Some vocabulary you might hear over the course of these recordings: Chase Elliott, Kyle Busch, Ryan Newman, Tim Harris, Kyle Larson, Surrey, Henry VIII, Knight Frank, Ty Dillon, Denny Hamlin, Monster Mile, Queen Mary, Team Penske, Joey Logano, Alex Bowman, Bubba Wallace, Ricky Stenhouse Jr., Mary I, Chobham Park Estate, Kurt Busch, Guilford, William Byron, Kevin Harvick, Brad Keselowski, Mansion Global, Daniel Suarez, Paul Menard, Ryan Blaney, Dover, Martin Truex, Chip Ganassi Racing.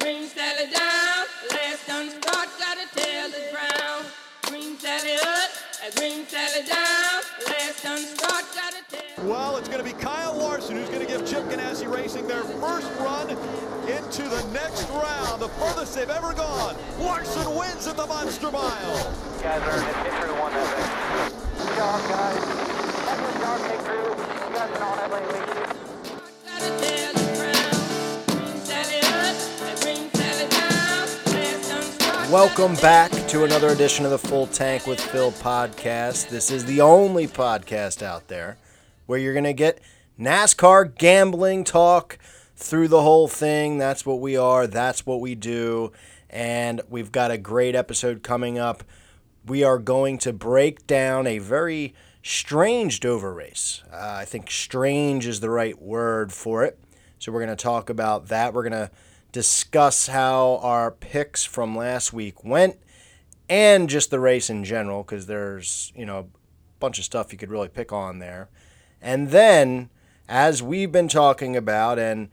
Green Sally down, last done start, gotta tell the brown. Green Sally up, Green Sally down, last done start, gotta tell. Well, it's going to be Kyle Larson who's going to give Chip Ganassi Racing their first run into the next round, the furthest they've ever gone. Larson wins at the Monster Mile. You guys earned it. Get through one that day. Good job, guys. That's what y'all take through. You guys been on that lately. Welcome back to another edition of the Full Tank with Phil podcast. This is the only podcast out there where you're going to get NASCAR gambling talk through the whole thing. That's what we are. That's what we do. And we've got a great episode coming up. We are going to break down a very strange Dover race. I think strange is the right word for it. So we're going to talk about that. We're going to discuss how our picks from last week went and just the race in general, because there's, a bunch of stuff you could really pick on there. And then, as we've been talking about and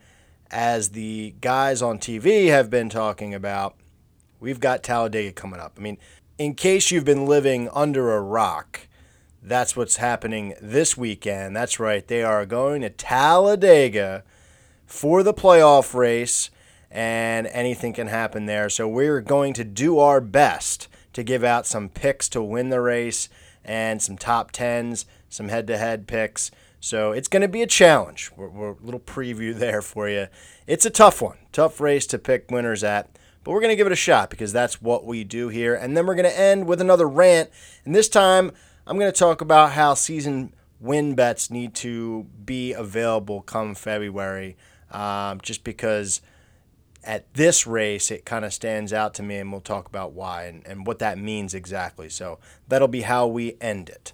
as the guys on TV have been talking about, we've got Talladega coming up. I mean, in case you've been living under a rock, that's what's happening this weekend. That's right. They are going to Talladega for the playoff race. And anything can happen there. So we're going to do our best to give out some picks to win the race and some top tens, some head-to-head picks. So it's going to be a challenge. We're a little preview there for you. It's a tough one, tough race to pick winners at. But we're going to give it a shot because that's what we do here. And then we're going to end with another rant. And this time I'm going to talk about how season win bets need to be available come February, just because at this race, it kind of stands out to me, and we'll talk about why and what that means exactly. So that'll be how we end it.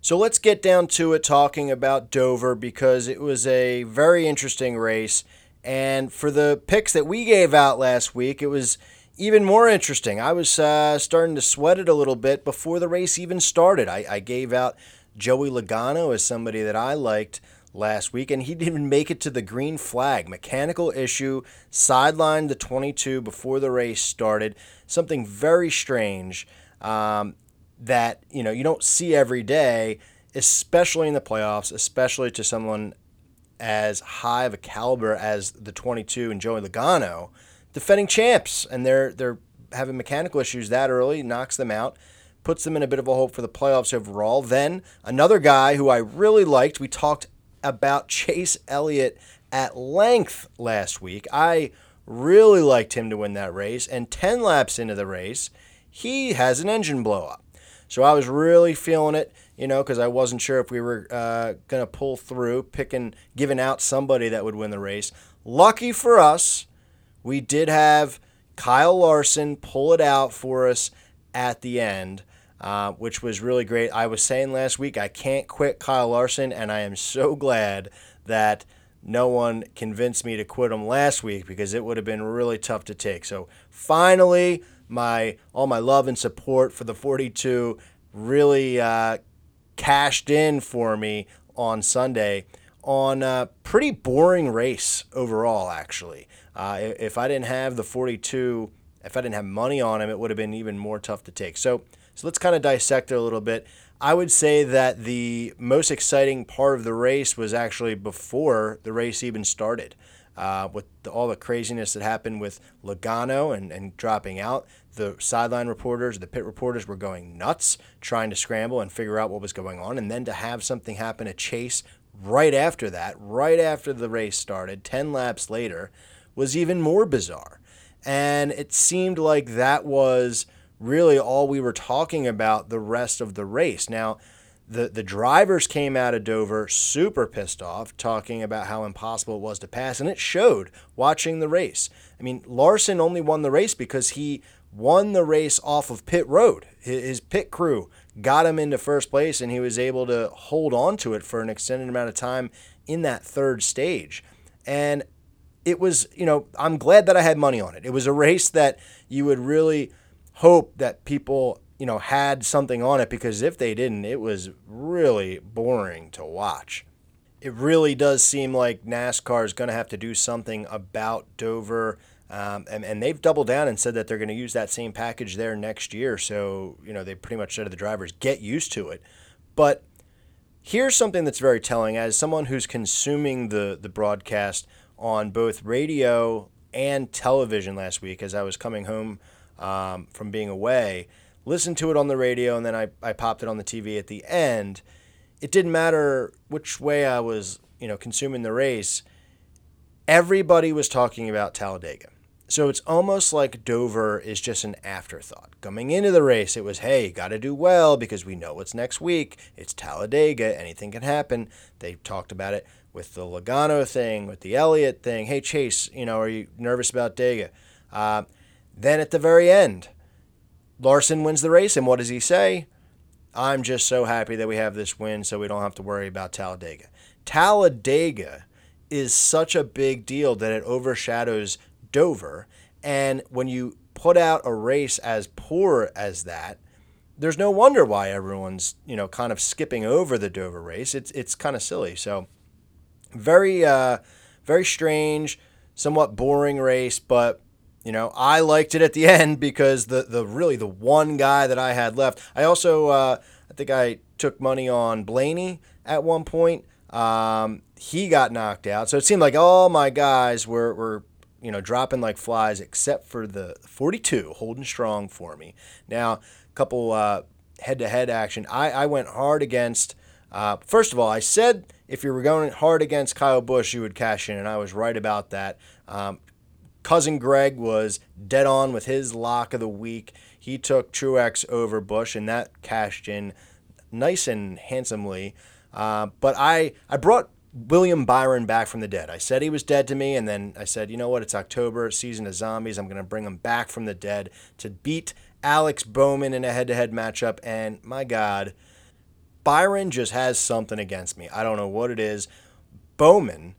So let's get down to it, talking about Dover, because it was a very interesting race. And for the picks that we gave out last week, it was even more interesting. I was starting to sweat it a little bit before the race even started. I gave out Joey Logano as somebody that I liked last week, and he didn't even make it to the green flag. Mechanical issue, sidelined the 22 before the race started. Something very strange that you don't see every day, especially in the playoffs, especially to someone as high of a caliber as the 22 and Joey Logano, defending champs, and they're having mechanical issues that early, knocks them out. Puts them in a bit of a hole for the playoffs overall. Then another guy who I really liked, we talked about Chase Elliott at length last week. I really liked him to win that race, and 10 laps into the race, he has an engine blow up. So I was really feeling it, because I wasn't sure if we were going to pull through, giving out somebody that would win the race. Lucky for us, we did have Kyle Larson pull it out for us at the end, which was really great. I was saying last week, I can't quit Kyle Larson, and I am so glad that no one convinced me to quit him last week, because it would have been really tough to take. So finally, all my love and support for the 42 really cashed in for me on Sunday on a pretty boring race overall, actually. If I didn't have the 42, if I didn't have money on him, it would have been even more tough to take. So let's kind of dissect it a little bit. I would say that the most exciting part of the race was actually before the race even started, with all the craziness that happened with Logano and dropping out. The sideline reporters, the pit reporters were going nuts trying to scramble and figure out what was going on. And then to have something happen to Chase right after that, right after the race started, 10 laps later, was even more bizarre. And it seemed like that was really all we were talking about the rest of the race. Now, the drivers came out of Dover super pissed off, talking about how impossible it was to pass, and it showed watching the race. I mean, Larson only won the race because he won the race off of pit road. His pit crew got him into first place, and he was able to hold on to it for an extended amount of time in that third stage. And it was, I'm glad that I had money on it. It was a race that you would really hope that people, had something on it, because if they didn't, it was really boring to watch. It really does seem like NASCAR is going to have to do something about Dover And they've doubled down and said that they're going to use that same package there next year. So, you know, they pretty much said to the drivers, get used to it. But here's something that's very telling. As someone who's consuming the broadcast on both radio and television last week, as I was coming home from being away, listened to it on the radio, and then I popped it on the TV at the end. It didn't matter which way I was, you know, consuming the race. Everybody was talking about Talladega. So it's almost like Dover is just an afterthought. Coming into the race, it was, hey, got to do well because we know what's next week. It's Talladega. Anything can happen. They talked about it with the Logano thing, with the Elliott thing. Hey, Chase, you know, are you nervous about Dega? Then at the very end, Larson wins the race, and what does he say? I'm just so happy that we have this win so we don't have to worry about Talladega. Talladega is such a big deal that it overshadows Dover, and when you put out a race as poor as that, there's no wonder why everyone's, you know, kind of skipping over the Dover race. It's kind of silly. So very strange, somewhat boring race, but you know, I liked it at the end because the one guy that I had left. I also I think I took money on Blaney at one point. He got knocked out, so it seemed like all my guys were you know, dropping like flies, except for the 42 holding strong for me. Now, a couple head-to-head action. I went hard against. First of all, I said if you were going hard against Kyle Busch, you would cash in, and I was right about that. Cousin Greg was dead on with his lock of the week. He took Truex over Busch, and that cashed in nice and handsomely. But I brought William Byron back from the dead. I said he was dead to me, and then I said, you know what, it's October, season of zombies. I'm going to bring him back from the dead to beat Alex Bowman in a head-to-head matchup. And my God, Byron just has something against me. I don't know what it is. Bowman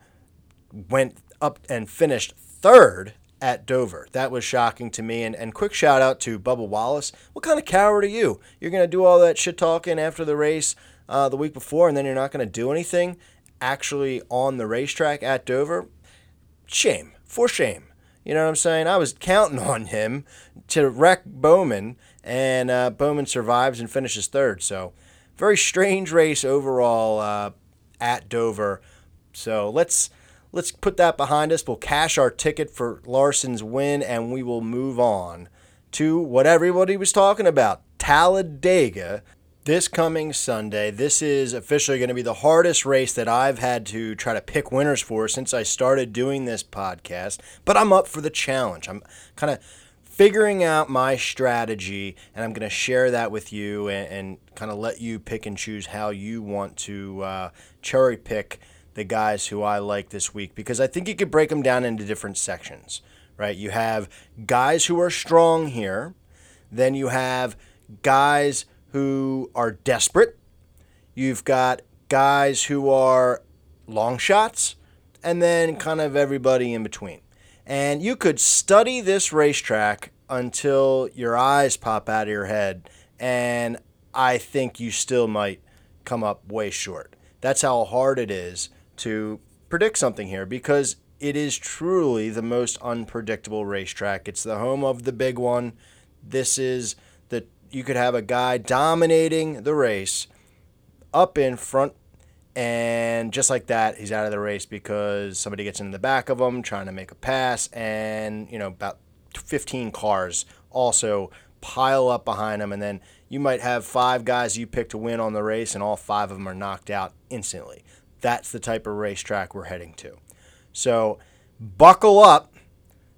went up and finished third at Dover. That was shocking to me. And quick shout out to Bubba Wallace. What kind of coward are you? You're going to do all that shit talking after the race the week before, and then you're not going to do anything actually on the racetrack at Dover? Shame. For shame. You know what I'm saying? I was counting on him to wreck Bowman, and Bowman survives and finishes third. So very strange race overall at Dover. So let's put that behind us. We'll cash our ticket for Larson's win, and we will move on to what everybody was talking about, Talladega. This coming Sunday, this is officially going to be the hardest race that I've had to try to pick winners for since I started doing this podcast, but I'm up for the challenge. I'm kind of figuring out my strategy, and I'm going to share that with you and kind of let you pick and choose how you want to cherry pick the guys who I like this week, because I think you could break them down into different sections, right? You have guys who are strong here, then you have guys who are desperate, you've got guys who are long shots, and then kind of everybody in between. And you could study this racetrack until your eyes pop out of your head, and I think you still might come up way short. That's how hard it is to predict something here, because it is truly the most unpredictable racetrack. It's the home of the big one. This is the... You could have a guy dominating the race up in front, and just like that, he's out of the race because somebody gets in the back of him trying to make a pass, and, you know, about 15 cars also pile up behind him, and then you might have five guys you pick to win on the race, and all five of them are knocked out instantly. That's the type of racetrack we're heading to. So buckle up,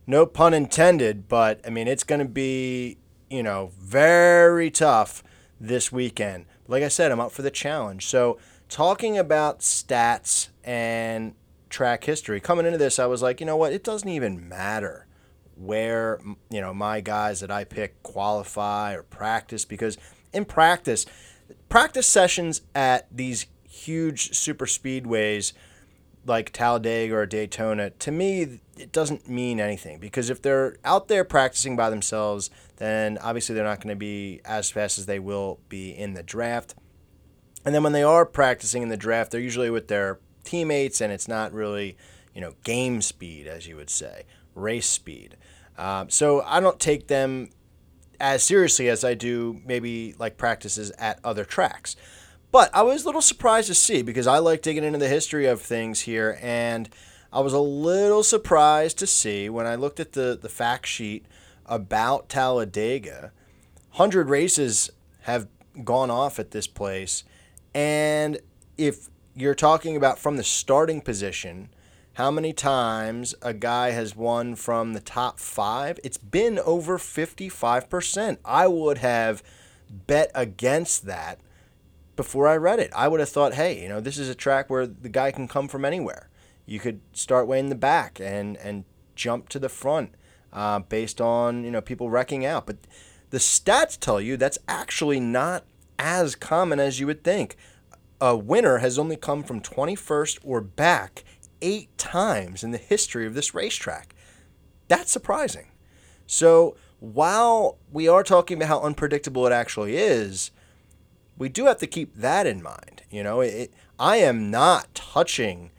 no pun intended, but, I mean, it's going to be... you know, very tough this weekend. Like I said, I'm up for the challenge. So talking about stats and track history, coming into this, I was like, you know what? It doesn't even matter where, you know, my guys that I pick qualify or practice, because in practice sessions at these huge super speedways like Talladega or Daytona, to me, it doesn't mean anything, because if they're out there practicing by themselves, then obviously they're not going to be as fast as they will be in the draft. And then when they are practicing in the draft, they're usually with their teammates, and it's not really, you know, game speed, as you would say, race speed. So I don't take them as seriously as I do maybe like practices at other tracks. But I was a little surprised to see, because I like digging into the history of things here, and I was a little surprised to see when I looked at the fact sheet about Talladega, 100 races have gone off at this place, and if you're talking about from the starting position, how many times a guy has won from the top five, it's been over 55%. I would have bet against that before I read it. I would have thought, hey, you know, this is a track where the guy can come from anywhere. You could start way in the back and jump to the front based on, you know, people wrecking out. But the stats tell you that's actually not as common as you would think. A winner has only come from 21st or back 8 times in the history of this racetrack. That's surprising. So while we are talking about how unpredictable it actually is, we do have to keep that in mind. You know, I am not touching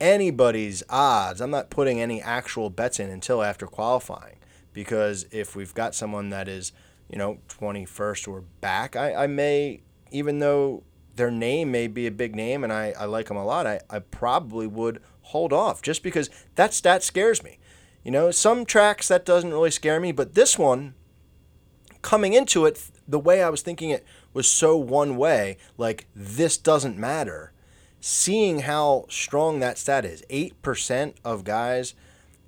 anybody's odds. I'm not putting any actual bets in until after qualifying, because if we've got someone that is, you know, 21st or back, I may, even though their name may be a big name and I like them a lot, I probably would hold off, just because that stat scares me. You know, some tracks that doesn't really scare me, but this one, coming into it, the way I was thinking it was so one way, like this doesn't matter. Seeing how strong that stat is, 8% of guys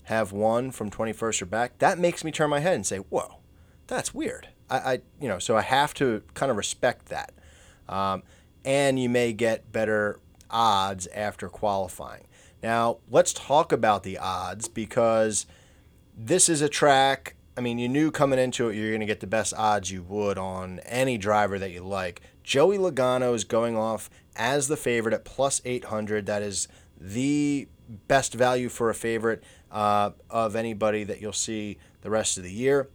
have won from 21st or back, that makes me turn my head and say, whoa, that's weird. I you know, so I have to kind of respect that. And you may get better odds after qualifying. Now, let's talk about the odds, because this is a track, I mean, you knew coming into it you're going to get the best odds you would on any driver that you like. Joey Logano is going off as the favorite at plus 800. That is the best value for a favorite of anybody that you'll see the rest of the year.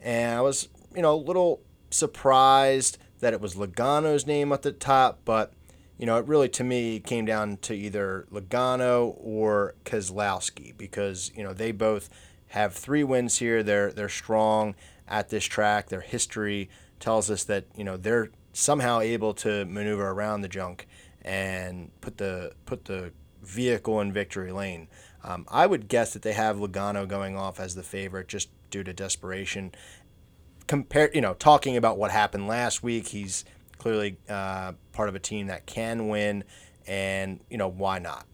And I was, you know, a little surprised that it was Logano's name at the top, but, you know, it really, to me, came down to either Logano or Keselowski, because, you know, they both have 3 wins here. They're strong at this track. Their history tells us that, you know, they're somehow able to maneuver around the junk and put the vehicle in victory lane. I would guess that they have Logano going off as the favorite just due to desperation. Compared, you know, talking about what happened last week, he's clearly part of a team that can win, and, you know, why not?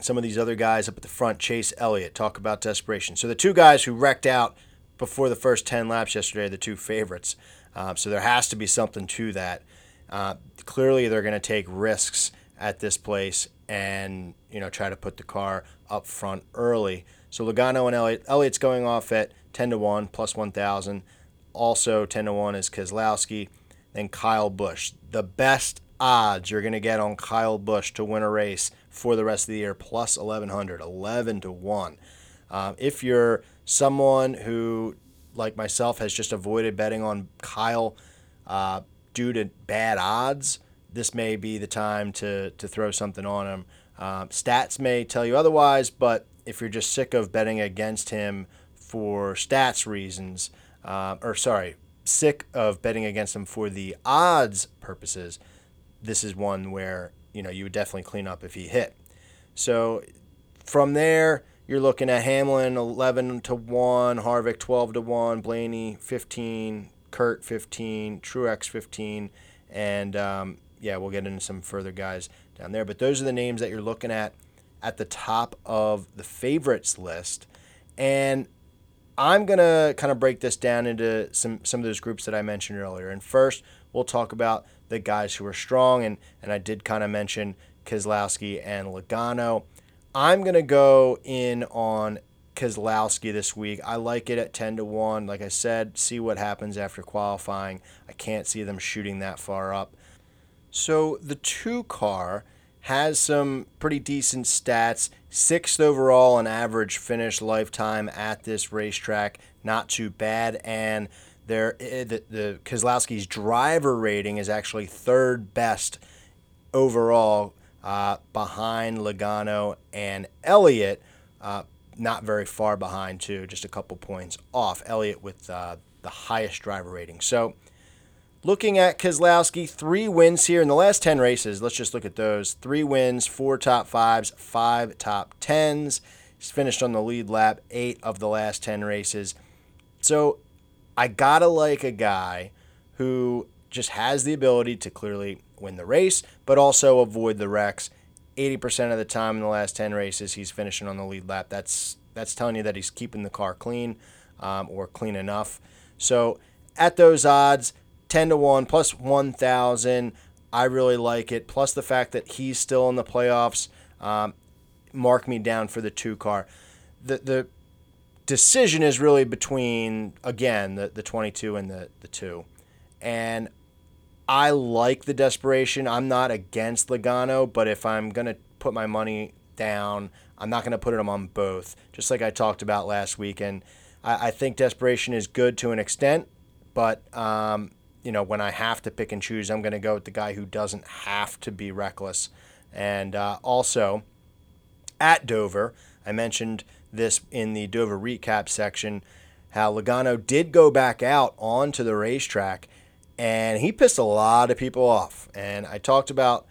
Some of these other guys up at the front, Chase Elliott, talk about desperation. So the 2 guys who wrecked out before the first 10 laps yesterday are the 2 favorites. So there has to be something to that. Clearly, they're going to take risks at this place and, you know, try to put the car up front early. So Logano and Elliott. Elliott's going off at 10-1, plus 1,000. Also 10-1 is Keselowski. Then Kyle Busch. The best odds you're going to get on Kyle Busch to win a race for the rest of the year, plus 1,100, 11-1. If you're someone who, like myself, has just avoided betting on Kyle due to bad odds, this may be the time to throw something on him. Stats may tell you otherwise, but if you're just sick of betting against him for stats reasons, sick of betting against him for the odds purposes, this is one where, you know, you would definitely clean up if he hit. So from there, you're looking at Hamlin 11-1, Harvick 12-1, Blaney 15, Kurt 15, Truex 15, and we'll get into some further guys down there. But those are the names that you're looking at the top of the favorites list. And I'm going to kind of break this down into some of those groups that I mentioned earlier. And first, we'll talk about the guys who are strong, and I did kind of mention Keselowski and Logano. I'm going to go in on Keselowski this week. I like it at 10-1. Like I said, see what happens after qualifying. I can't see them shooting that far up. So the 2 car has some pretty decent stats. 6th overall on average finish lifetime at this racetrack. Not too bad. And the Keselowski's driver rating is actually 3rd best overall, behind Logano and Elliott, not very far behind, too, just a couple points off. Elliott with the highest driver rating. So looking at Keselowski, 3 wins here in the last 10 races. Let's just look at those. 3 wins, 4 top 5s, 5 top 10s. He's finished on the lead lap 8 of the last 10 races. So I got to like a guy who just has the ability to clearly win the race, but also avoid the wrecks. 80% of the time in the last 10 races, he's finishing on the lead lap. That's telling you that he's keeping the car clean, or clean enough. So at those odds, 10-1 plus 1,000, I really like it. Plus the fact that he's still in the playoffs, mark me down for the 2 car. The decision is really between, again, the 22 and the 2. And I like the desperation. I'm not against Logano, but if I'm going to put my money down, I'm not going to put it on both, just like I talked about last week. And I think desperation is good to an extent, but you know, when I have to pick and choose, I'm going to go with the guy who doesn't have to be reckless. And also, at Dover, I mentioned this in the Dover recap section, how Logano did go back out onto the racetrack, and he pissed a lot of people off. And I talked about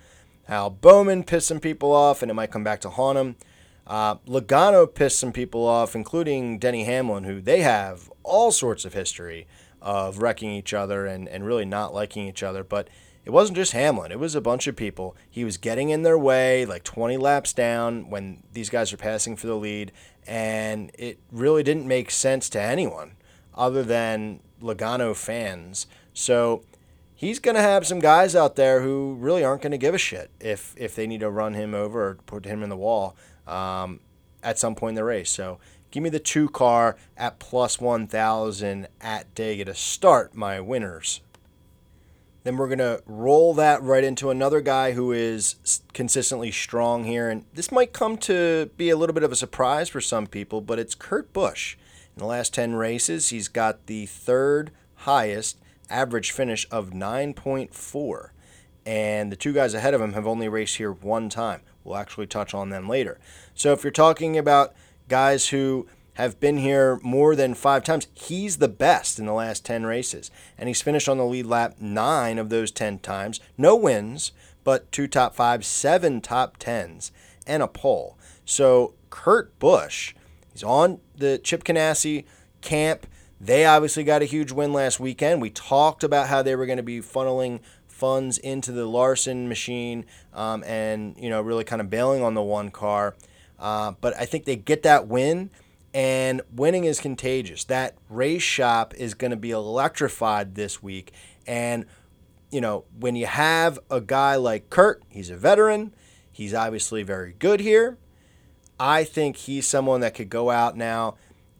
how Bowman pissed some people off, and it might come back to haunt him. Logano pissed some people off, including Denny Hamlin, who they have all sorts of history of wrecking each other and really not liking each other. But it wasn't just Hamlin. It was a bunch of people. He was getting in their way, like 20 laps down when these guys are passing for the lead. And it really didn't make sense to anyone other than Logano fans. So he's going to have some guys out there who really aren't going to give a shit if they need to run him over or put him in the wall at some point in the race. So give me the 2 car at plus 1,000 at Dega to start my winners. Then we're going to roll that right into another guy who is consistently strong here. And this might come to be a little bit of a surprise for some people, but it's Kurt Busch. In the last 10 races, he's got the 3rd highest average finish of 9.4. And the 2 guys ahead of him have only raced here 1 time. We'll actually touch on them later. So if you're talking about guys who have been here more than 5 times, he's the best in the last 10 races. And he's finished on the lead lap 9 of those 10 times. No wins, but 2 top 5s, 7 top 10s, and a pole. So Kurt Busch, he's on the Chip Ganassi camp. They obviously got a huge win last weekend. We talked about how they were going to be funneling funds into the Larson machine, and, you know, really kind of bailing on the 1 car. But I think they get that win. And winning is contagious. That race shop is going to be electrified this week. And, you know, when you have a guy like Kurt, he's a veteran. He's obviously very good here. I think he's someone that could go out now.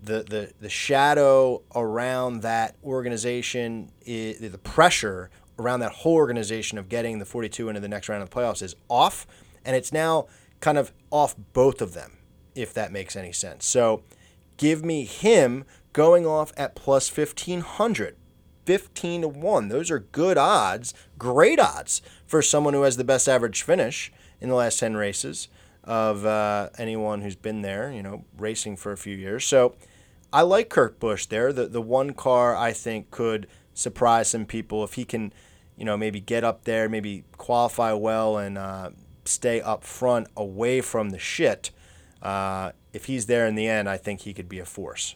The shadow around that organization, the pressure around that whole organization of getting the 42 into the next round of the playoffs is off. And it's now kind of off both of them, if that makes any sense. So give me him going off at plus 1,500, 15-1. Those are good odds, great odds for someone who has the best average finish in the last 10 races of anyone who's been there, you know, racing for a few years. So I like Kurt Busch there. The 1 car, I think, could surprise some people if he can, you know, maybe get up there, maybe qualify well and stay up front away from the shit. If he's there in the end, I think he could be a force.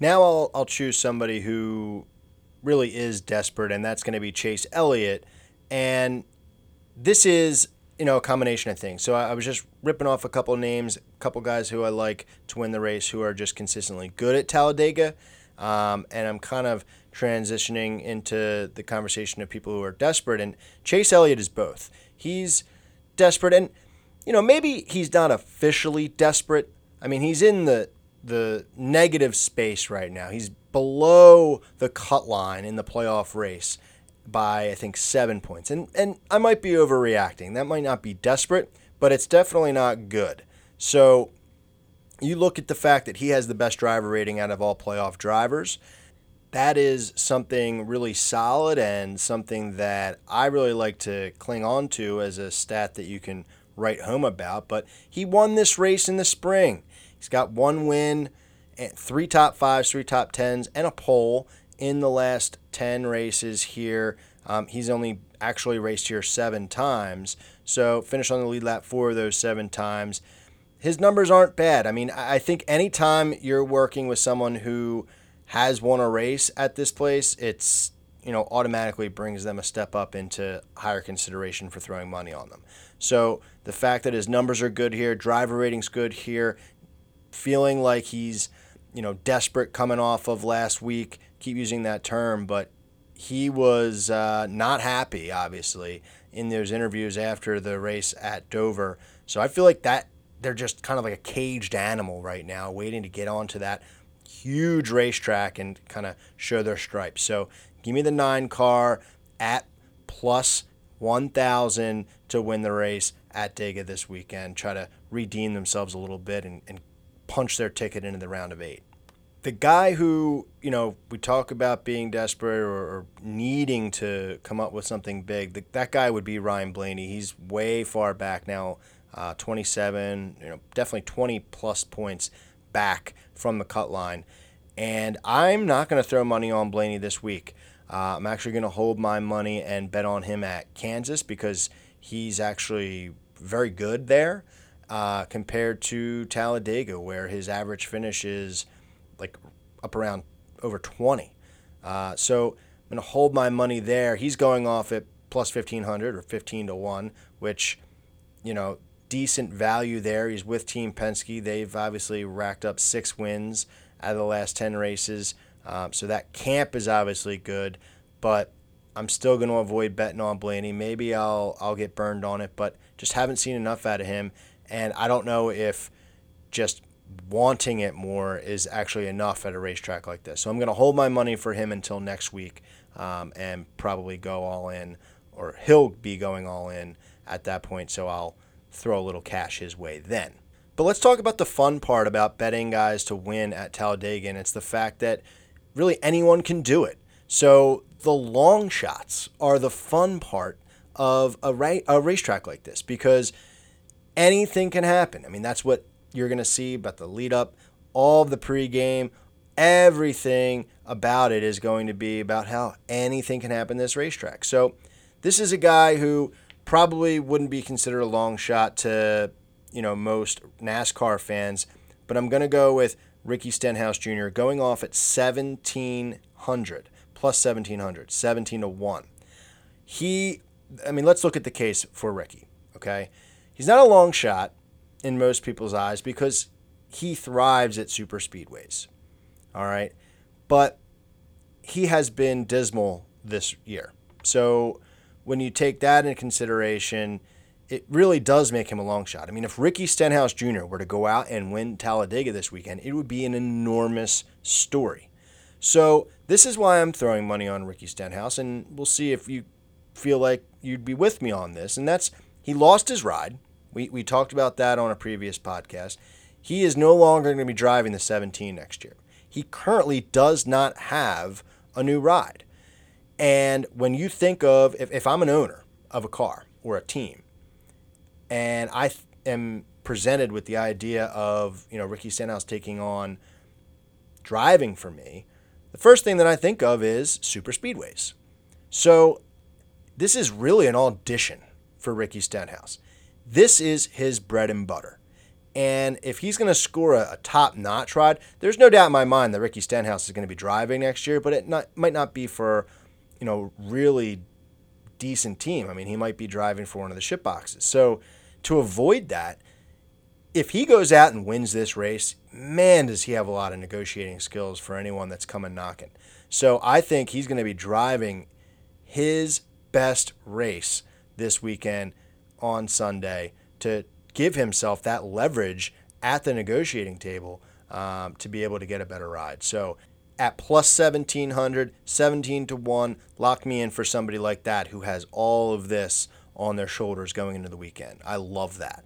Now I'll choose somebody who really is desperate, and that's going to be Chase Elliott. And this is, you know, a combination of things. So I was just ripping off a couple of names, a couple guys who I like to win the race who are just consistently good at Talladega. And I'm kind of transitioning into the conversation of people who are desperate. And Chase Elliott is both. He's desperate, and you know, maybe he's not officially desperate. I mean, he's in the negative space right now. He's below the cut line in the playoff race by, I think, 7 points. And I might be overreacting. That might not be desperate, but it's definitely not good. So you look at the fact that he has the best driver rating out of all playoff drivers. That is something really solid and something that I really like to cling on to as a stat that you can write home about. But he won this race in the spring. He's got one win, 3 top 5s, 3 top 10s, and a pole in the last 10 races here. He's only actually raced here 7 times, so finished on the lead lap 4 of those 7 times. His numbers aren't bad. I mean, I think anytime you're working with someone who has won a race at this place, it's, you know, automatically brings them a step up into higher consideration for throwing money on them. So the fact that his numbers are good here, driver rating's good here, feeling like he's, you know, desperate coming off of last week. Keep using that term, but he was not happy, obviously, in those interviews after the race at Dover. So I feel like that they're just kind of like a caged animal right now, waiting to get onto that huge racetrack and kind of show their stripes. So give me the 9 car at plus 1,000 to win the race at Talladega this weekend. Try to redeem themselves a little bit and punch their ticket into the round of 8. The guy who, you know, we talk about being desperate or needing to come up with something big, that guy would be Ryan Blaney. He's way far back now, 27, you know, definitely 20-plus points back from the cut line. And I'm not going to throw money on Blaney this week. I'm actually going to hold my money and bet on him at Kansas because he's actually very good there compared to Talladega, where his average finish is like up around over 20. So I'm going to hold my money there. He's going off at plus 1,500 or 15-1, which, you know, decent value there. He's with Team Penske. They've obviously racked up 6 wins out of the last 10 races. So that camp is obviously good, but I'm still going to avoid betting on Blaney. Maybe I'll get burned on it, but just haven't seen enough out of him. And I don't know if just wanting it more is actually enough at a racetrack like this. So I'm going to hold my money for him until next week and probably go all in, or he'll be going all in at that point. So I'll throw a little cash his way then. But let's talk about the fun part about betting guys to win at Talladega, and it's the fact that really anyone can do it. So the long shots are the fun part of a racetrack like this because anything can happen. I mean, that's what you're going to see about the lead up, all of the pregame, everything about it is going to be about how anything can happen this racetrack. So this is a guy who probably wouldn't be considered a long shot to, you know, most NASCAR fans, but I'm going to go with Ricky Stenhouse Jr. going off at 1,700, plus 1,700, 17-1. I mean, let's look at the case for Ricky, okay? He's not a long shot in most people's eyes because he thrives at super speedways, all right? But he has been dismal this year. So when you take that into consideration, it really does make him a long shot. I mean, if Ricky Stenhouse Jr. were to go out and win Talladega this weekend, it would be an enormous story. So this is why I'm throwing money on Ricky Stenhouse, and we'll see if you feel like you'd be with me on this. And that's, he lost his ride. We talked about that on a previous podcast. He is no longer going to be driving the 17 next year. He currently does not have a new ride. And when you think of, if I'm an owner of a car or a team, and I am presented with the idea of, you know, Ricky Stenhouse taking on driving for me, the first thing that I think of is super speedways. So this is really an audition for Ricky Stenhouse. This is his bread and butter. And if he's going to score a top-notch ride, there's no doubt in my mind that Ricky Stenhouse is going to be driving next year, but it might not be for, you know, really decent team. I mean, he might be driving for one of the ship boxes. So to avoid that, if he goes out and wins this race, man, does he have a lot of negotiating skills for anyone that's coming knocking. So I think he's going to be driving his best race this weekend on Sunday to give himself that leverage at the negotiating table to be able to get a better ride. So at plus 1,700, 17-1, lock me in for somebody like that who has all of this on their shoulders going into the weekend. I love that.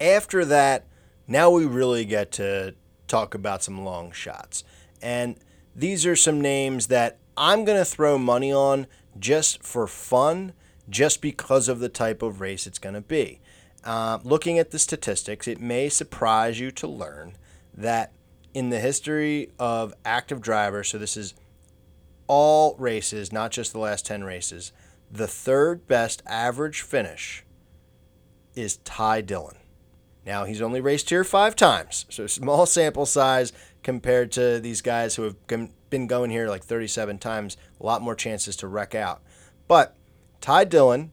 After that, now we really get to talk about some long shots. And these are some names that I'm going to throw money on just for fun, just because of the type of race it's going to be. Looking at the statistics, it may surprise you to learn that in the history of active drivers, so this is all races, not just the last 10 races, the third best average finish is Ty Dillon. Now, he's only raced here 5 times, so small sample size compared to these guys who have been going here like 37 times, a lot more chances to wreck out. But Ty Dillon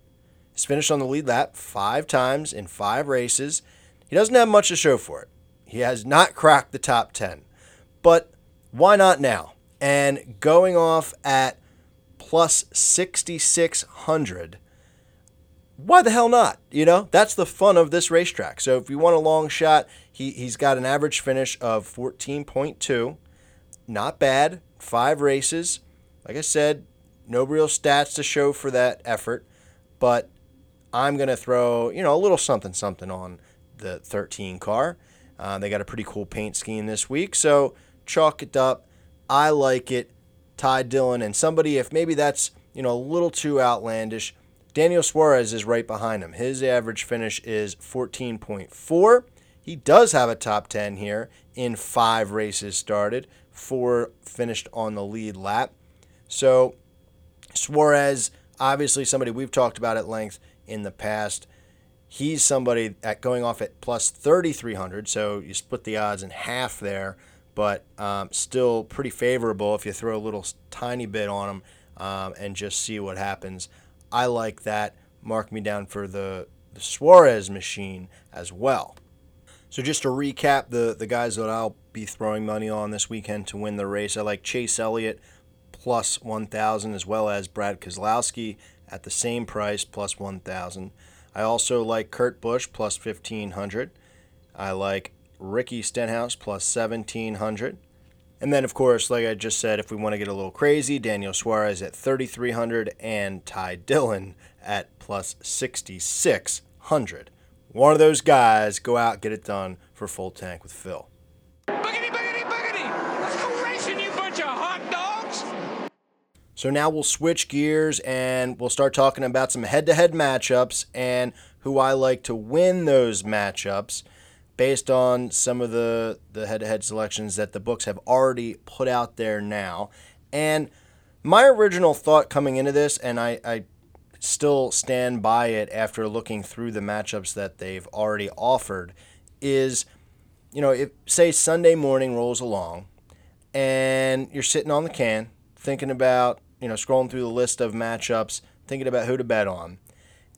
has finished on the lead lap 5 times in 5 races. He doesn't have much to show for it. He has not cracked the top 10, but why not now? And going off at plus 6,600, why the hell not? You know, that's the fun of this racetrack. So if you want a long shot, he's got an average finish of 14.2. Not bad. 5 races. Like I said, no real stats to show for that effort, but I'm going to throw, you know, a little something on the 13 car. They got a pretty cool paint scheme this week, so chalk it up. I like it. Ty Dillon and somebody, if maybe that's, you know, a little too outlandish, Daniel Suarez is right behind him. His average finish is 14.4. He does have a top 10 here in 5 races started, 4 finished on the lead lap. So Suarez, obviously somebody we've talked about at length in the past. He's somebody at going off at plus 3,300, so you split the odds in half there, but still pretty favorable if you throw a little tiny bit on him and just see what happens. I like that. Mark me down for the Suarez machine as well. So just to recap the guys that I'll be throwing money on this weekend to win the race, I like Chase Elliott plus 1,000, as well as Brad Keselowski at the same price plus 1,000. I also like Kurt Busch plus 1,500. I like Ricky Stenhouse plus 1,700. And then, of course, like I just said, if we want to get a little crazy, Daniel Suarez at 3,300 and Ty Dillon at plus 6,600. One of those guys, go out, get it done for Full Tank with Phil. Buggity, buggity, buggity! Let's go racing, you bunch of hot dogs! So now we'll switch gears and we'll start talking about some head-to-head matchups and who I like to win those matchups, based on some of the head-to-head selections that the books have already put out there now. And my original thought coming into this, and I still stand by it after looking through the matchups that they've already offered, is, you know, if, say, Sunday morning rolls along and you're sitting on the can thinking about, you know, scrolling through the list of matchups, thinking about who to bet on.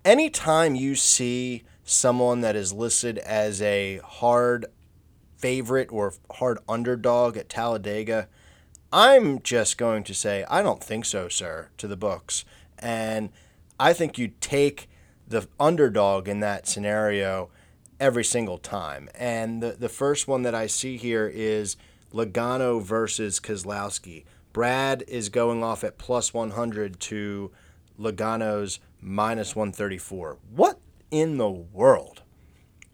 Anytime you see someone that is listed as a hard favorite or hard underdog at Talladega, I'm just going to say, I don't think so, sir, to the books. And I think you take the underdog in that scenario every single time. And the first one that I see here is Logano versus Keselowski. Brad is going off at plus 100 to Logano's minus 134. What in the world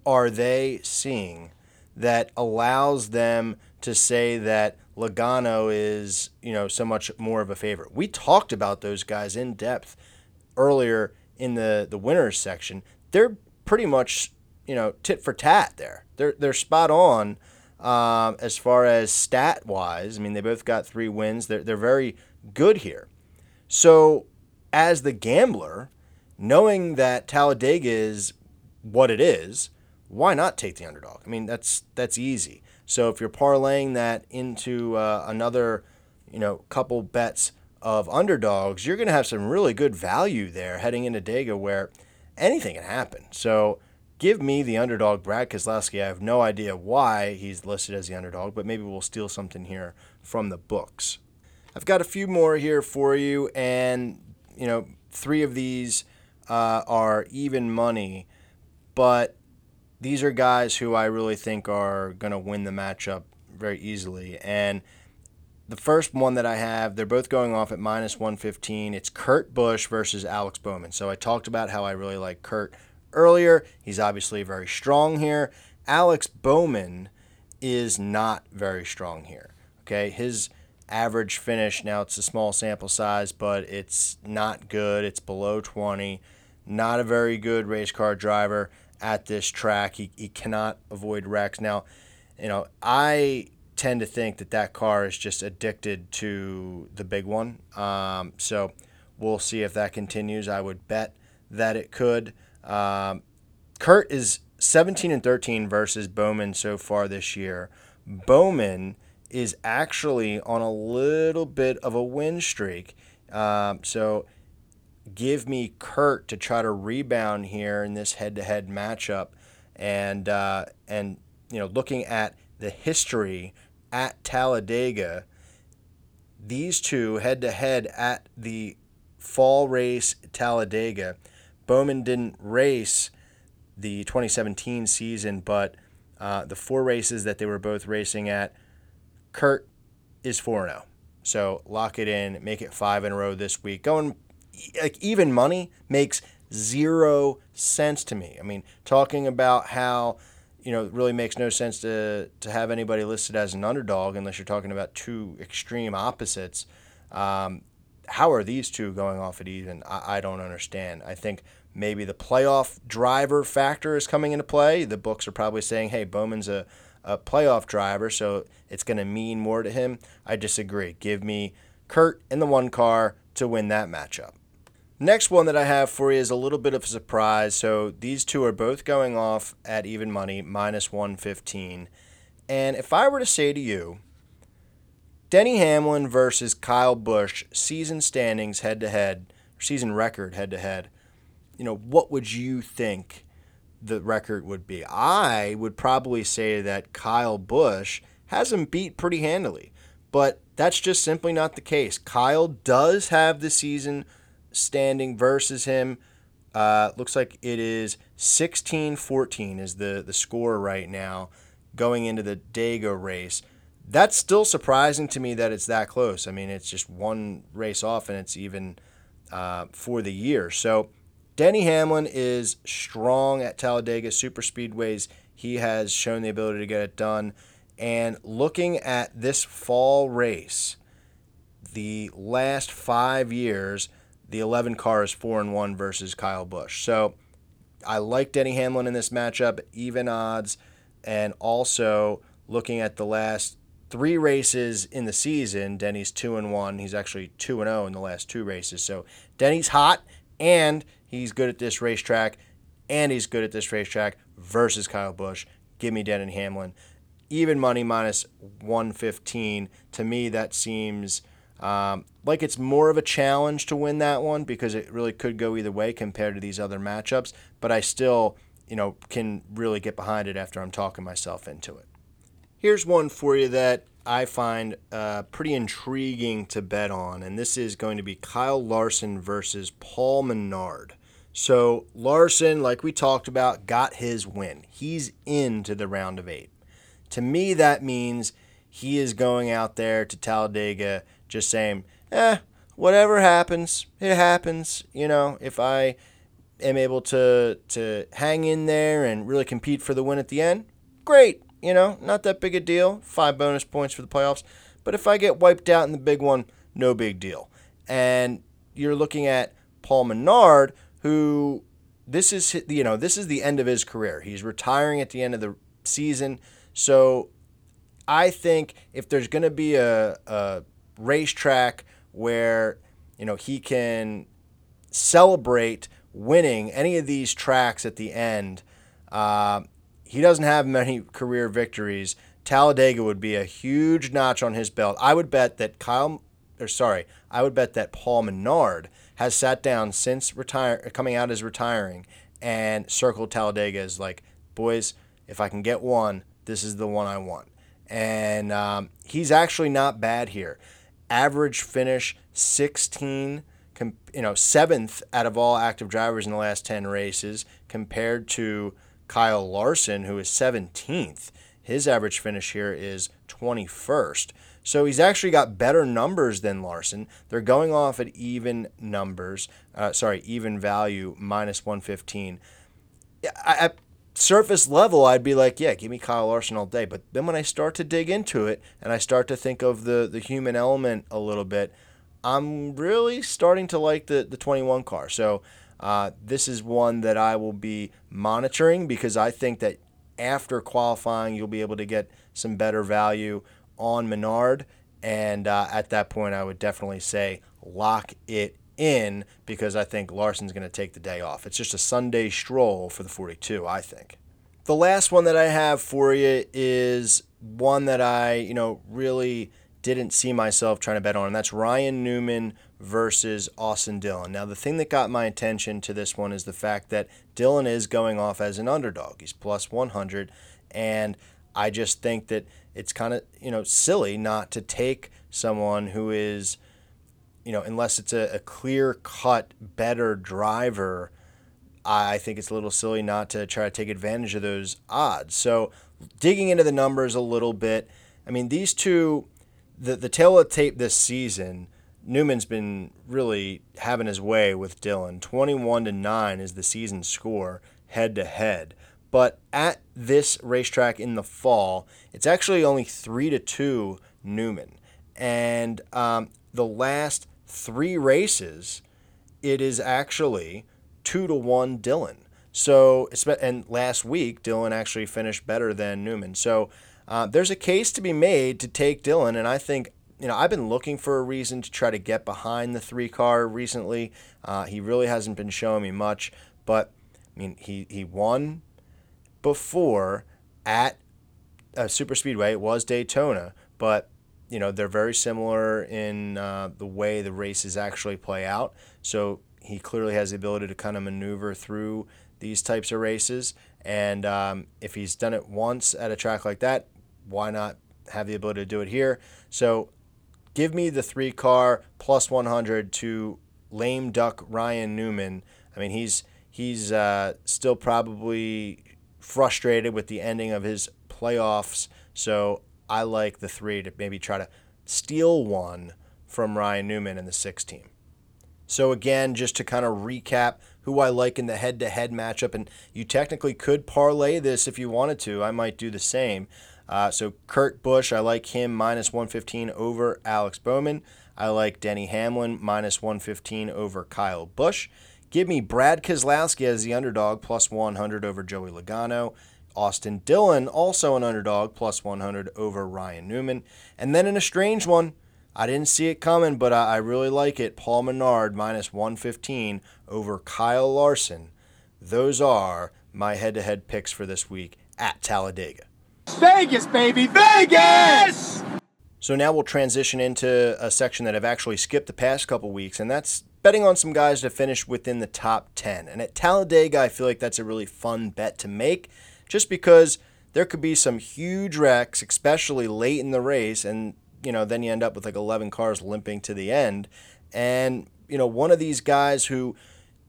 are they seeing that allows them to say that Logano is, you know, so much more of a favorite? We talked about those guys in depth earlier in the winners section. They're pretty much, you know, tit for tat there. They're spot on as far as stat wise. I mean, they both got 3 wins. They're very good here. So as the gambler, knowing that Talladega is what it is, why not take the underdog? I mean, that's easy. So if you're parlaying that into another, you know, couple bets of underdogs, you're going to have some really good value there heading into Dega, where anything can happen. So give me the underdog, Brad Keselowski. I have no idea why he's listed as the underdog, but maybe we'll steal something here from the books. I've got a few more here for you, and, you know, 3 of these are even money, but these are guys who I really think are going to win the matchup very easily. And the first one that I have, they're both going off at minus 115. It's Kurt Busch versus Alex Bowman. So I talked about how I really like Kurt earlier. He's obviously very strong here. Alex Bowman is not very strong here. Okay, his average finish, now it's a small sample size, but it's not good. It's below 20. Not a very good race car driver at this track. He cannot avoid wrecks. Now, You know, I tend to think that that car is just addicted to the big one. So we'll see if that continues. I would bet that it could. Kurt is 17-13 versus Bowman so far this year. Bowman is actually on a little bit of a win streak. So give me Kurt to try to rebound here in this head-to-head matchup. And you know, looking at the history at Talladega, these two head-to-head at the fall race Talladega. Bowman didn't race the 2017 season, but the four races that they were both racing at, Kurt is 4-0. So lock it in, make it 5 in a row this week. Going like even money makes 0 sense to me. I mean, talking about how, you know, it really makes no sense to have anybody listed as an underdog unless you're talking about two extreme opposites. How are these two going off at even? I don't understand. I think maybe the playoff driver factor is coming into play. The books are probably saying, hey, Bowman's a playoff driver, so it's going to mean more to him. I disagree. Give me Kurt in the one car to win that matchup. Next one that I have for you is a little bit of a surprise. So these two are both going off at even money, minus 115. And if I were to say to you, Denny Hamlin versus Kyle Busch, season standings head-to-head, season record head-to-head, you know, what would you think the record would be? I would probably say that Kyle Busch has him beat pretty handily, but that's just simply not the case. Kyle does have the season standing versus him. Looks like it is 16-14 is the score right now going into the Dago race. That's still surprising to me that it's that close. I mean, it's just one race off and it's even for the year. So Denny Hamlin is strong at Talladega Super Speedways. He has shown the ability to get it done. And looking at this fall race, the last 5 years, the 11 car is 4-1 versus Kyle Busch. So I like Denny Hamlin in this matchup, even odds. And also looking at the last 3 races in the season, Denny's 2-1. He's actually 2-0 in the last 2 races. So Denny's hot, and he's good at this racetrack, versus Kyle Busch. Give me Denny Hamlin. Even money, minus 115. To me, that seems like it's more of a challenge to win that one because it really could go either way compared to these other matchups. But I still, you know, can really get behind it after I'm talking myself into it. Here's one for you that I find pretty intriguing to bet on, and this is going to be Kyle Larson versus Paul Menard. So Larson, like we talked about, got his win. He's into the round of 8. To me, that means he is going out there to Talladega just saying, whatever happens, it happens. You know, if I am able to hang in there and really compete for the win at the end, great. You know, not that big a deal. 5 bonus points for the playoffs. But if I get wiped out in the big one, no big deal. And you're looking at Paul Menard, who this is the end of his career. He's retiring at the end of the season. So I think if there's going to be a racetrack where, you know, he can celebrate winning any of these tracks at the end, he doesn't have many career victories. Talladega would be a huge notch on his belt. I would bet that Paul Menard has sat down since retiring and circled Talladega as like, boys, if I can get one, this is the one I want. And he's actually not bad here. Average finish 16, 7th out of all active drivers in the last 10 races compared to Kyle Larson, who is 17th. His average finish here is 21st. So he's actually got better numbers than Larson. They're going off at even value, minus 115. At surface level, I'd be like, yeah, give me Kyle Larson all day. But then when I start to dig into it and I start to think of the human element a little bit, I'm really starting to like the 21 car. So this is one that I will be monitoring because I think that after qualifying, you'll be able to get some better value on Menard. And at that point, I would definitely say lock it in, because I think Larson's going to take the day off. It's just a Sunday stroll for the 42, I think. The last one that I have for you is one that I, really didn't see myself trying to bet on, and that's Ryan Newman versus Austin Dillon. Now, the thing that got my attention to this one is the fact that Dillon is going off as an underdog. He's plus 100, and I just think that it's kind of, silly not to take someone who is, unless it's a clear-cut better driver. I think it's a little silly not to try to take advantage of those odds. So digging into the numbers a little bit, these two, the tail of the tape this season, Newman's been really having his way with Dillon. 21-9 is the season score head-to-head. But at this racetrack in the fall, it's actually only 3-2 Newman. And the last three races, it is actually 2-1 Dillon. So, and last week, Dillon actually finished better than Newman. So there's a case to be made to take Dillon. And I think, I've been looking for a reason to try to get behind the three car recently. He really hasn't been showing me much. But, he won before at a super speedway. It was Daytona, but they're very similar in the way the races actually play out, so he clearly has the ability to kind of maneuver through these types of races. And if he's done it once at a track like that, why not have the ability to do it here? So give me the three car plus 100 to lame duck Ryan Newman. He's still probably frustrated with the ending of his playoffs, so I like the three to maybe try to steal one from Ryan Newman in the 6 team. So again, just to kind of recap who I like in the head-to-head matchup, and you technically could parlay this if you wanted to. I might do the same. So Kurt Busch, I like him minus 115 over Alex Bowman. I like Denny Hamlin minus 115 over Kyle Busch. Give me Brad Keselowski as the underdog, plus 100 over Joey Logano. Austin Dillon, also an underdog, plus 100 over Ryan Newman. And then in a strange one, I didn't see it coming, but I really like it. Paul Menard, minus 115 over Kyle Larson. Those are my head-to-head picks for this week at Talladega. Vegas, baby, Vegas! So now we'll transition into a section that I've actually skipped the past couple weeks, and that's betting on some guys to finish within the top 10. And at Talladega, I feel like that's a really fun bet to make, just because there could be some huge wrecks, especially late in the race, and then you end up with like 11 cars limping to the end. And one of these guys who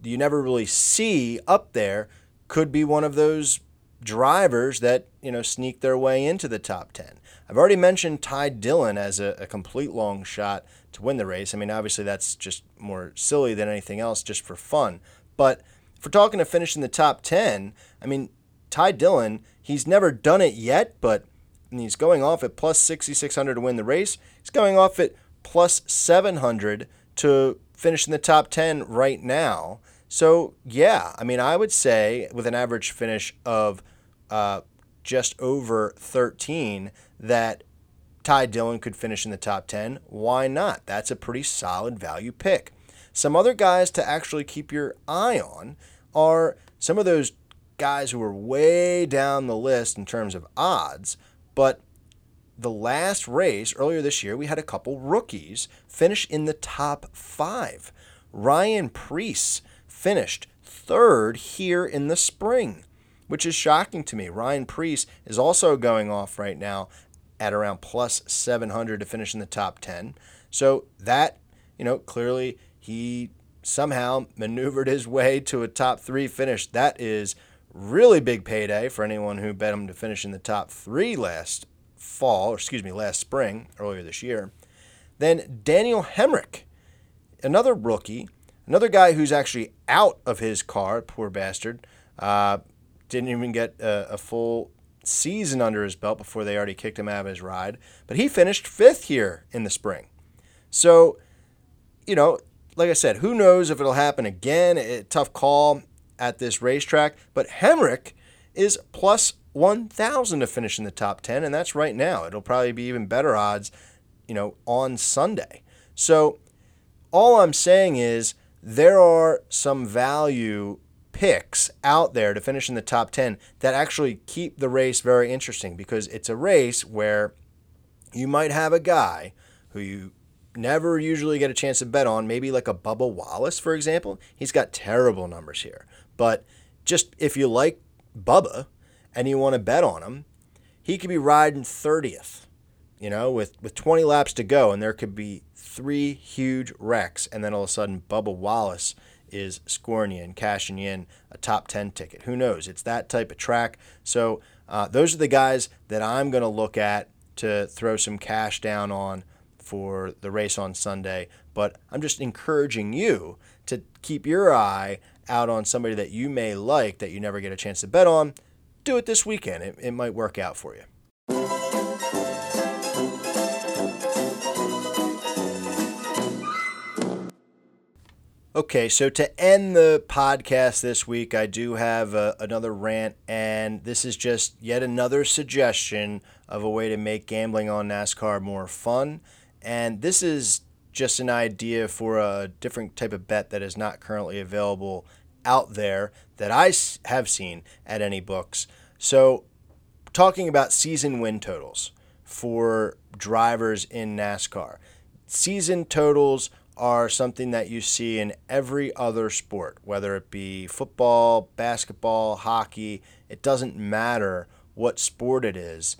you never really see up there could be one of those drivers that sneak their way into the top 10. I've already mentioned Ty Dillon as a complete long shot to win the race. Obviously that's just more silly than anything else, just for fun. But if we're talking to finish in the top 10, Ty Dillon, he's never done it yet, but he's going off at plus 6,600 to win the race. He's going off at plus 700 to finish in the top 10 right now. So, yeah, I would say with an average finish of just over 13 that Ty Dillon could finish in the top 10. Why not? That's a pretty solid value pick. Some other guys to actually keep your eye on are some of those guys who are way down the list in terms of odds, but the last race earlier this year, we had a couple rookies finish in the top 5. Ryan Preece finished 3rd here in the spring, which is shocking to me. Ryan Preece is also going off right now at around plus 700 to finish in the top 10. So that, clearly he somehow maneuvered his way to a top 3 finish. That is really big payday for anyone who bet him to finish in the top 3 last spring, earlier this year. Then Daniel Hemric, another rookie, another guy who's actually out of his car, poor bastard, didn't even get a full season under his belt before they already kicked him out of his ride. But he finished 5th here in the spring. So, like I said, who knows if it'll happen again. Tough call at this racetrack. But Hemric is plus 1,000 to finish in the top 10, and that's right now. It'll probably be even better odds, you know, on Sunday. So all I'm saying is there are some value picks out there to finish in the top 10 that actually keep the race very interesting, because it's a race where you might have a guy who you never usually get a chance to bet on, maybe like a Bubba Wallace, for example. He's got terrible numbers here. But just if you like Bubba and you want to bet on him, he could be riding 30th, you know, with 20 laps to go, and there could be three huge wrecks, and then all of a sudden Bubba Wallace is scoring you and cashing you in a top 10 ticket. Who knows? It's that type of track. So those are the guys that I'm going to look at to throw some cash down on for the race on Sunday. But I'm just encouraging you to keep your eye out on somebody that you may like that you never get a chance to bet on. Do it this weekend. It might work out for you. Okay, so to end the podcast this week, I do have another rant, and this is just yet another suggestion of a way to make gambling on NASCAR more fun. And this is just an idea for a different type of bet that is not currently available out there that I have seen at any books. So talking about season win totals for drivers in NASCAR, season totals are something that you see in every other sport, whether it be football, basketball, hockey. It doesn't matter what sport it is.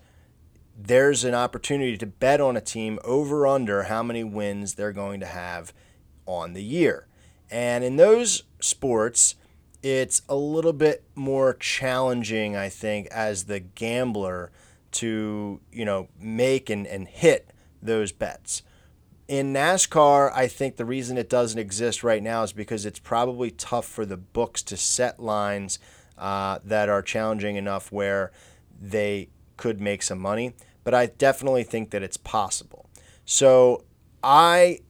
There's an opportunity to bet on a team over under how many wins they're going to have on the year. And in those sports, it's a little bit more challenging, I think, as the gambler to, you know, make and hit those bets. In NASCAR, I think the reason it doesn't exist right now is because it's probably tough for the books to set lines that are challenging enough where they could make some money. But I definitely think that it's possible. So I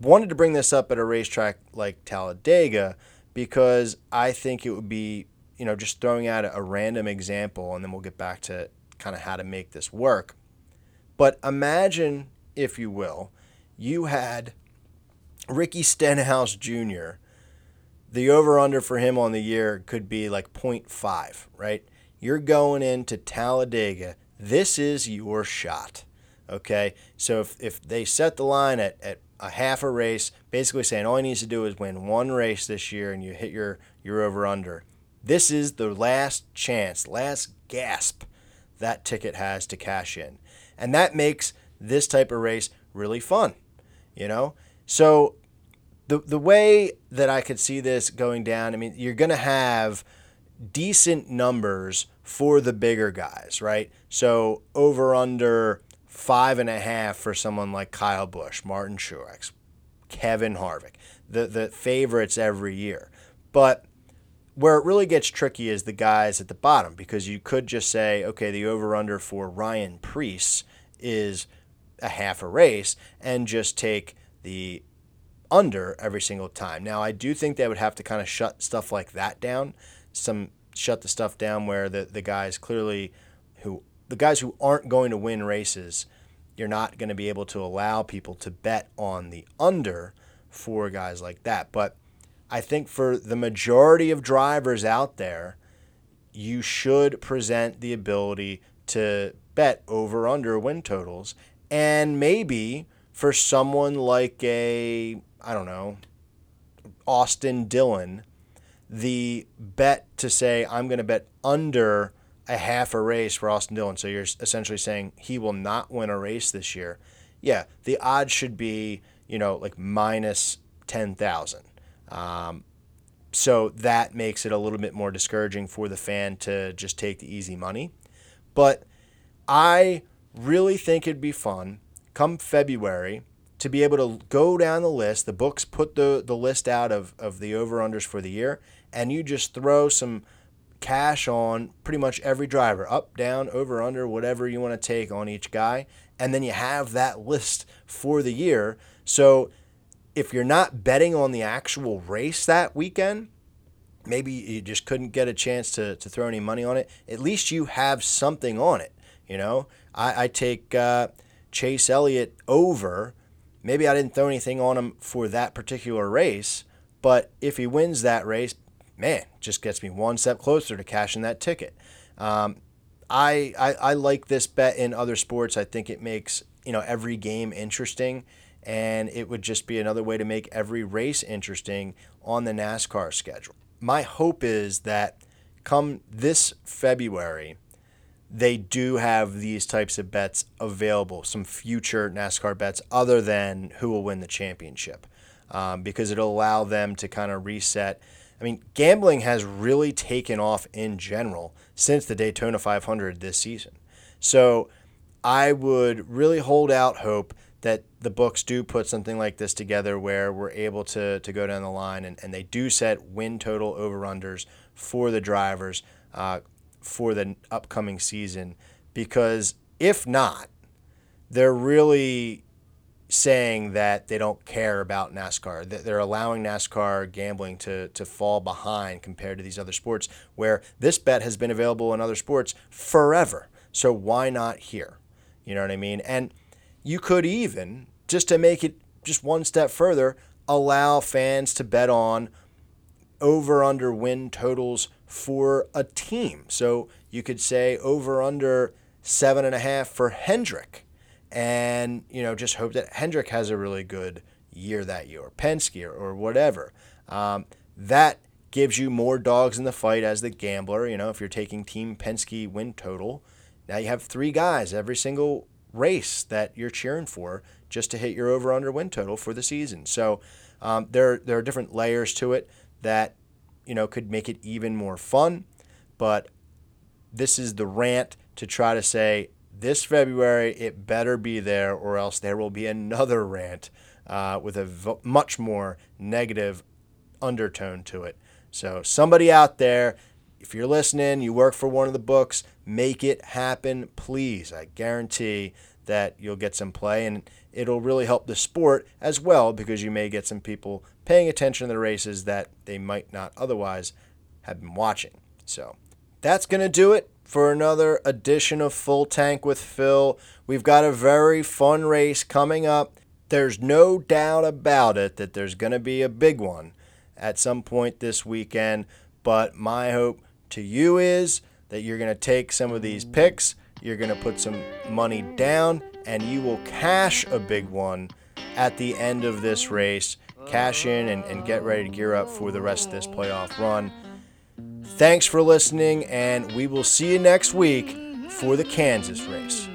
wanted to bring this up at a racetrack like Talladega because I think it would be, you know, just throwing out a random example, and then we'll get back to kind of how to make this work. But imagine, if you will, you had Ricky Stenhouse Jr. The over-under for him on the year could be like 0.5, right? You're going into Talladega. This is your shot, okay? So if they set the line at a half a race, basically saying all he needs to do is win one race this year and you hit your over-under, this is the last chance, last gasp that ticket has to cash in. And that makes this type of race really fun. You know, so the way that I could see this going down, I mean, you're going to have decent numbers for the bigger guys, right? So over under 5.5 for someone like Kyle Busch, Martin Truex, Kevin Harvick, the favorites every year. But where it really gets tricky is the guys at the bottom, because you could just say, okay, the over under for Ryan Preece is a half a race and just take the under every single time. Now, I do think they would have to kind of shut stuff like that down, shut the stuff down where the guys clearly who aren't going to win races, you're not going to be able to allow people to bet on the under for guys like that. But I think for the majority of drivers out there, you should present the ability to bet over under win totals. And maybe for someone like Austin Dillon, the bet to say, I'm going to bet under a half a race for Austin Dillon. So you're essentially saying he will not win a race this year. Yeah, the odds should be, you know, like minus 10,000. So that makes it a little bit more discouraging for the fan to just take the easy money. But I really think it'd be fun come February to be able to go down the list. The books put the list out of the over-unders for the year, and you just throw some cash on pretty much every driver, up, down, over, under, whatever you want to take on each guy. And then you have that list for the year. So if you're not betting on the actual race that weekend, maybe you just couldn't get a chance to throw any money on it, at least you have something on it, you know? I take Chase Elliott over. Maybe I didn't throw anything on him for that particular race, but if he wins that race, man, just gets me one step closer to cashing that ticket. I like this bet in other sports. I think it makes, you know, every game interesting, and it would just be another way to make every race interesting on the NASCAR schedule. My hope is that come this February, they do have these types of bets available, some future NASCAR bets other than who will win the championship, because it'll allow them to kind of reset. I mean, gambling has really taken off in general since the Daytona 500 this season. So I would really hold out hope that the books do put something like this together where we're able to go down the line and they do set win total over-unders for the drivers for the upcoming season, because if not, they're really saying that they don't care about NASCAR. They're allowing NASCAR gambling to fall behind compared to these other sports, where this bet has been available in other sports forever. So why not here? You know what I mean? And you could even, just to make it just one step further, allow fans to bet on over-under win totals for a team. So you could say over-under 7.5 for Hendrick, and, you know, just hope that Hendrick has a really good year that year, or Penske, or whatever. That gives you more dogs in the fight as the gambler. You know, if you're taking Team Penske win total, now you have three guys every single race that you're cheering for just to hit your over-under win total for the season. So there are different layers to it that, you know, could make it even more fun. But this is the rant to try to say this February it better be there, or else there will be another rant with a much more negative undertone to it. So somebody out there, if you're listening, you work for one of the books, make it happen, please. I guarantee that you'll get some play, and it'll really help the sport as well, because you may get some people paying attention to the races that they might not otherwise have been watching. So that's going to do it for another edition of Full Tank with Phil. We've got a very fun race coming up. There's no doubt about it that there's going to be a big one at some point this weekend, but my hope to you is that you're going to take some of these picks, you're going to put some money down, and you will cash a big one at the end of this race. Cash in and get ready to gear up for the rest of this playoff run. Thanks for listening, and we will see you next week for the Kansas race.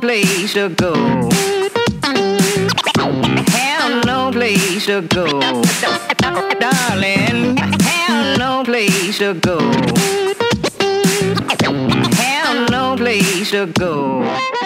Place to go. Have no place to go, darling. Have no place to go. Have no place to go.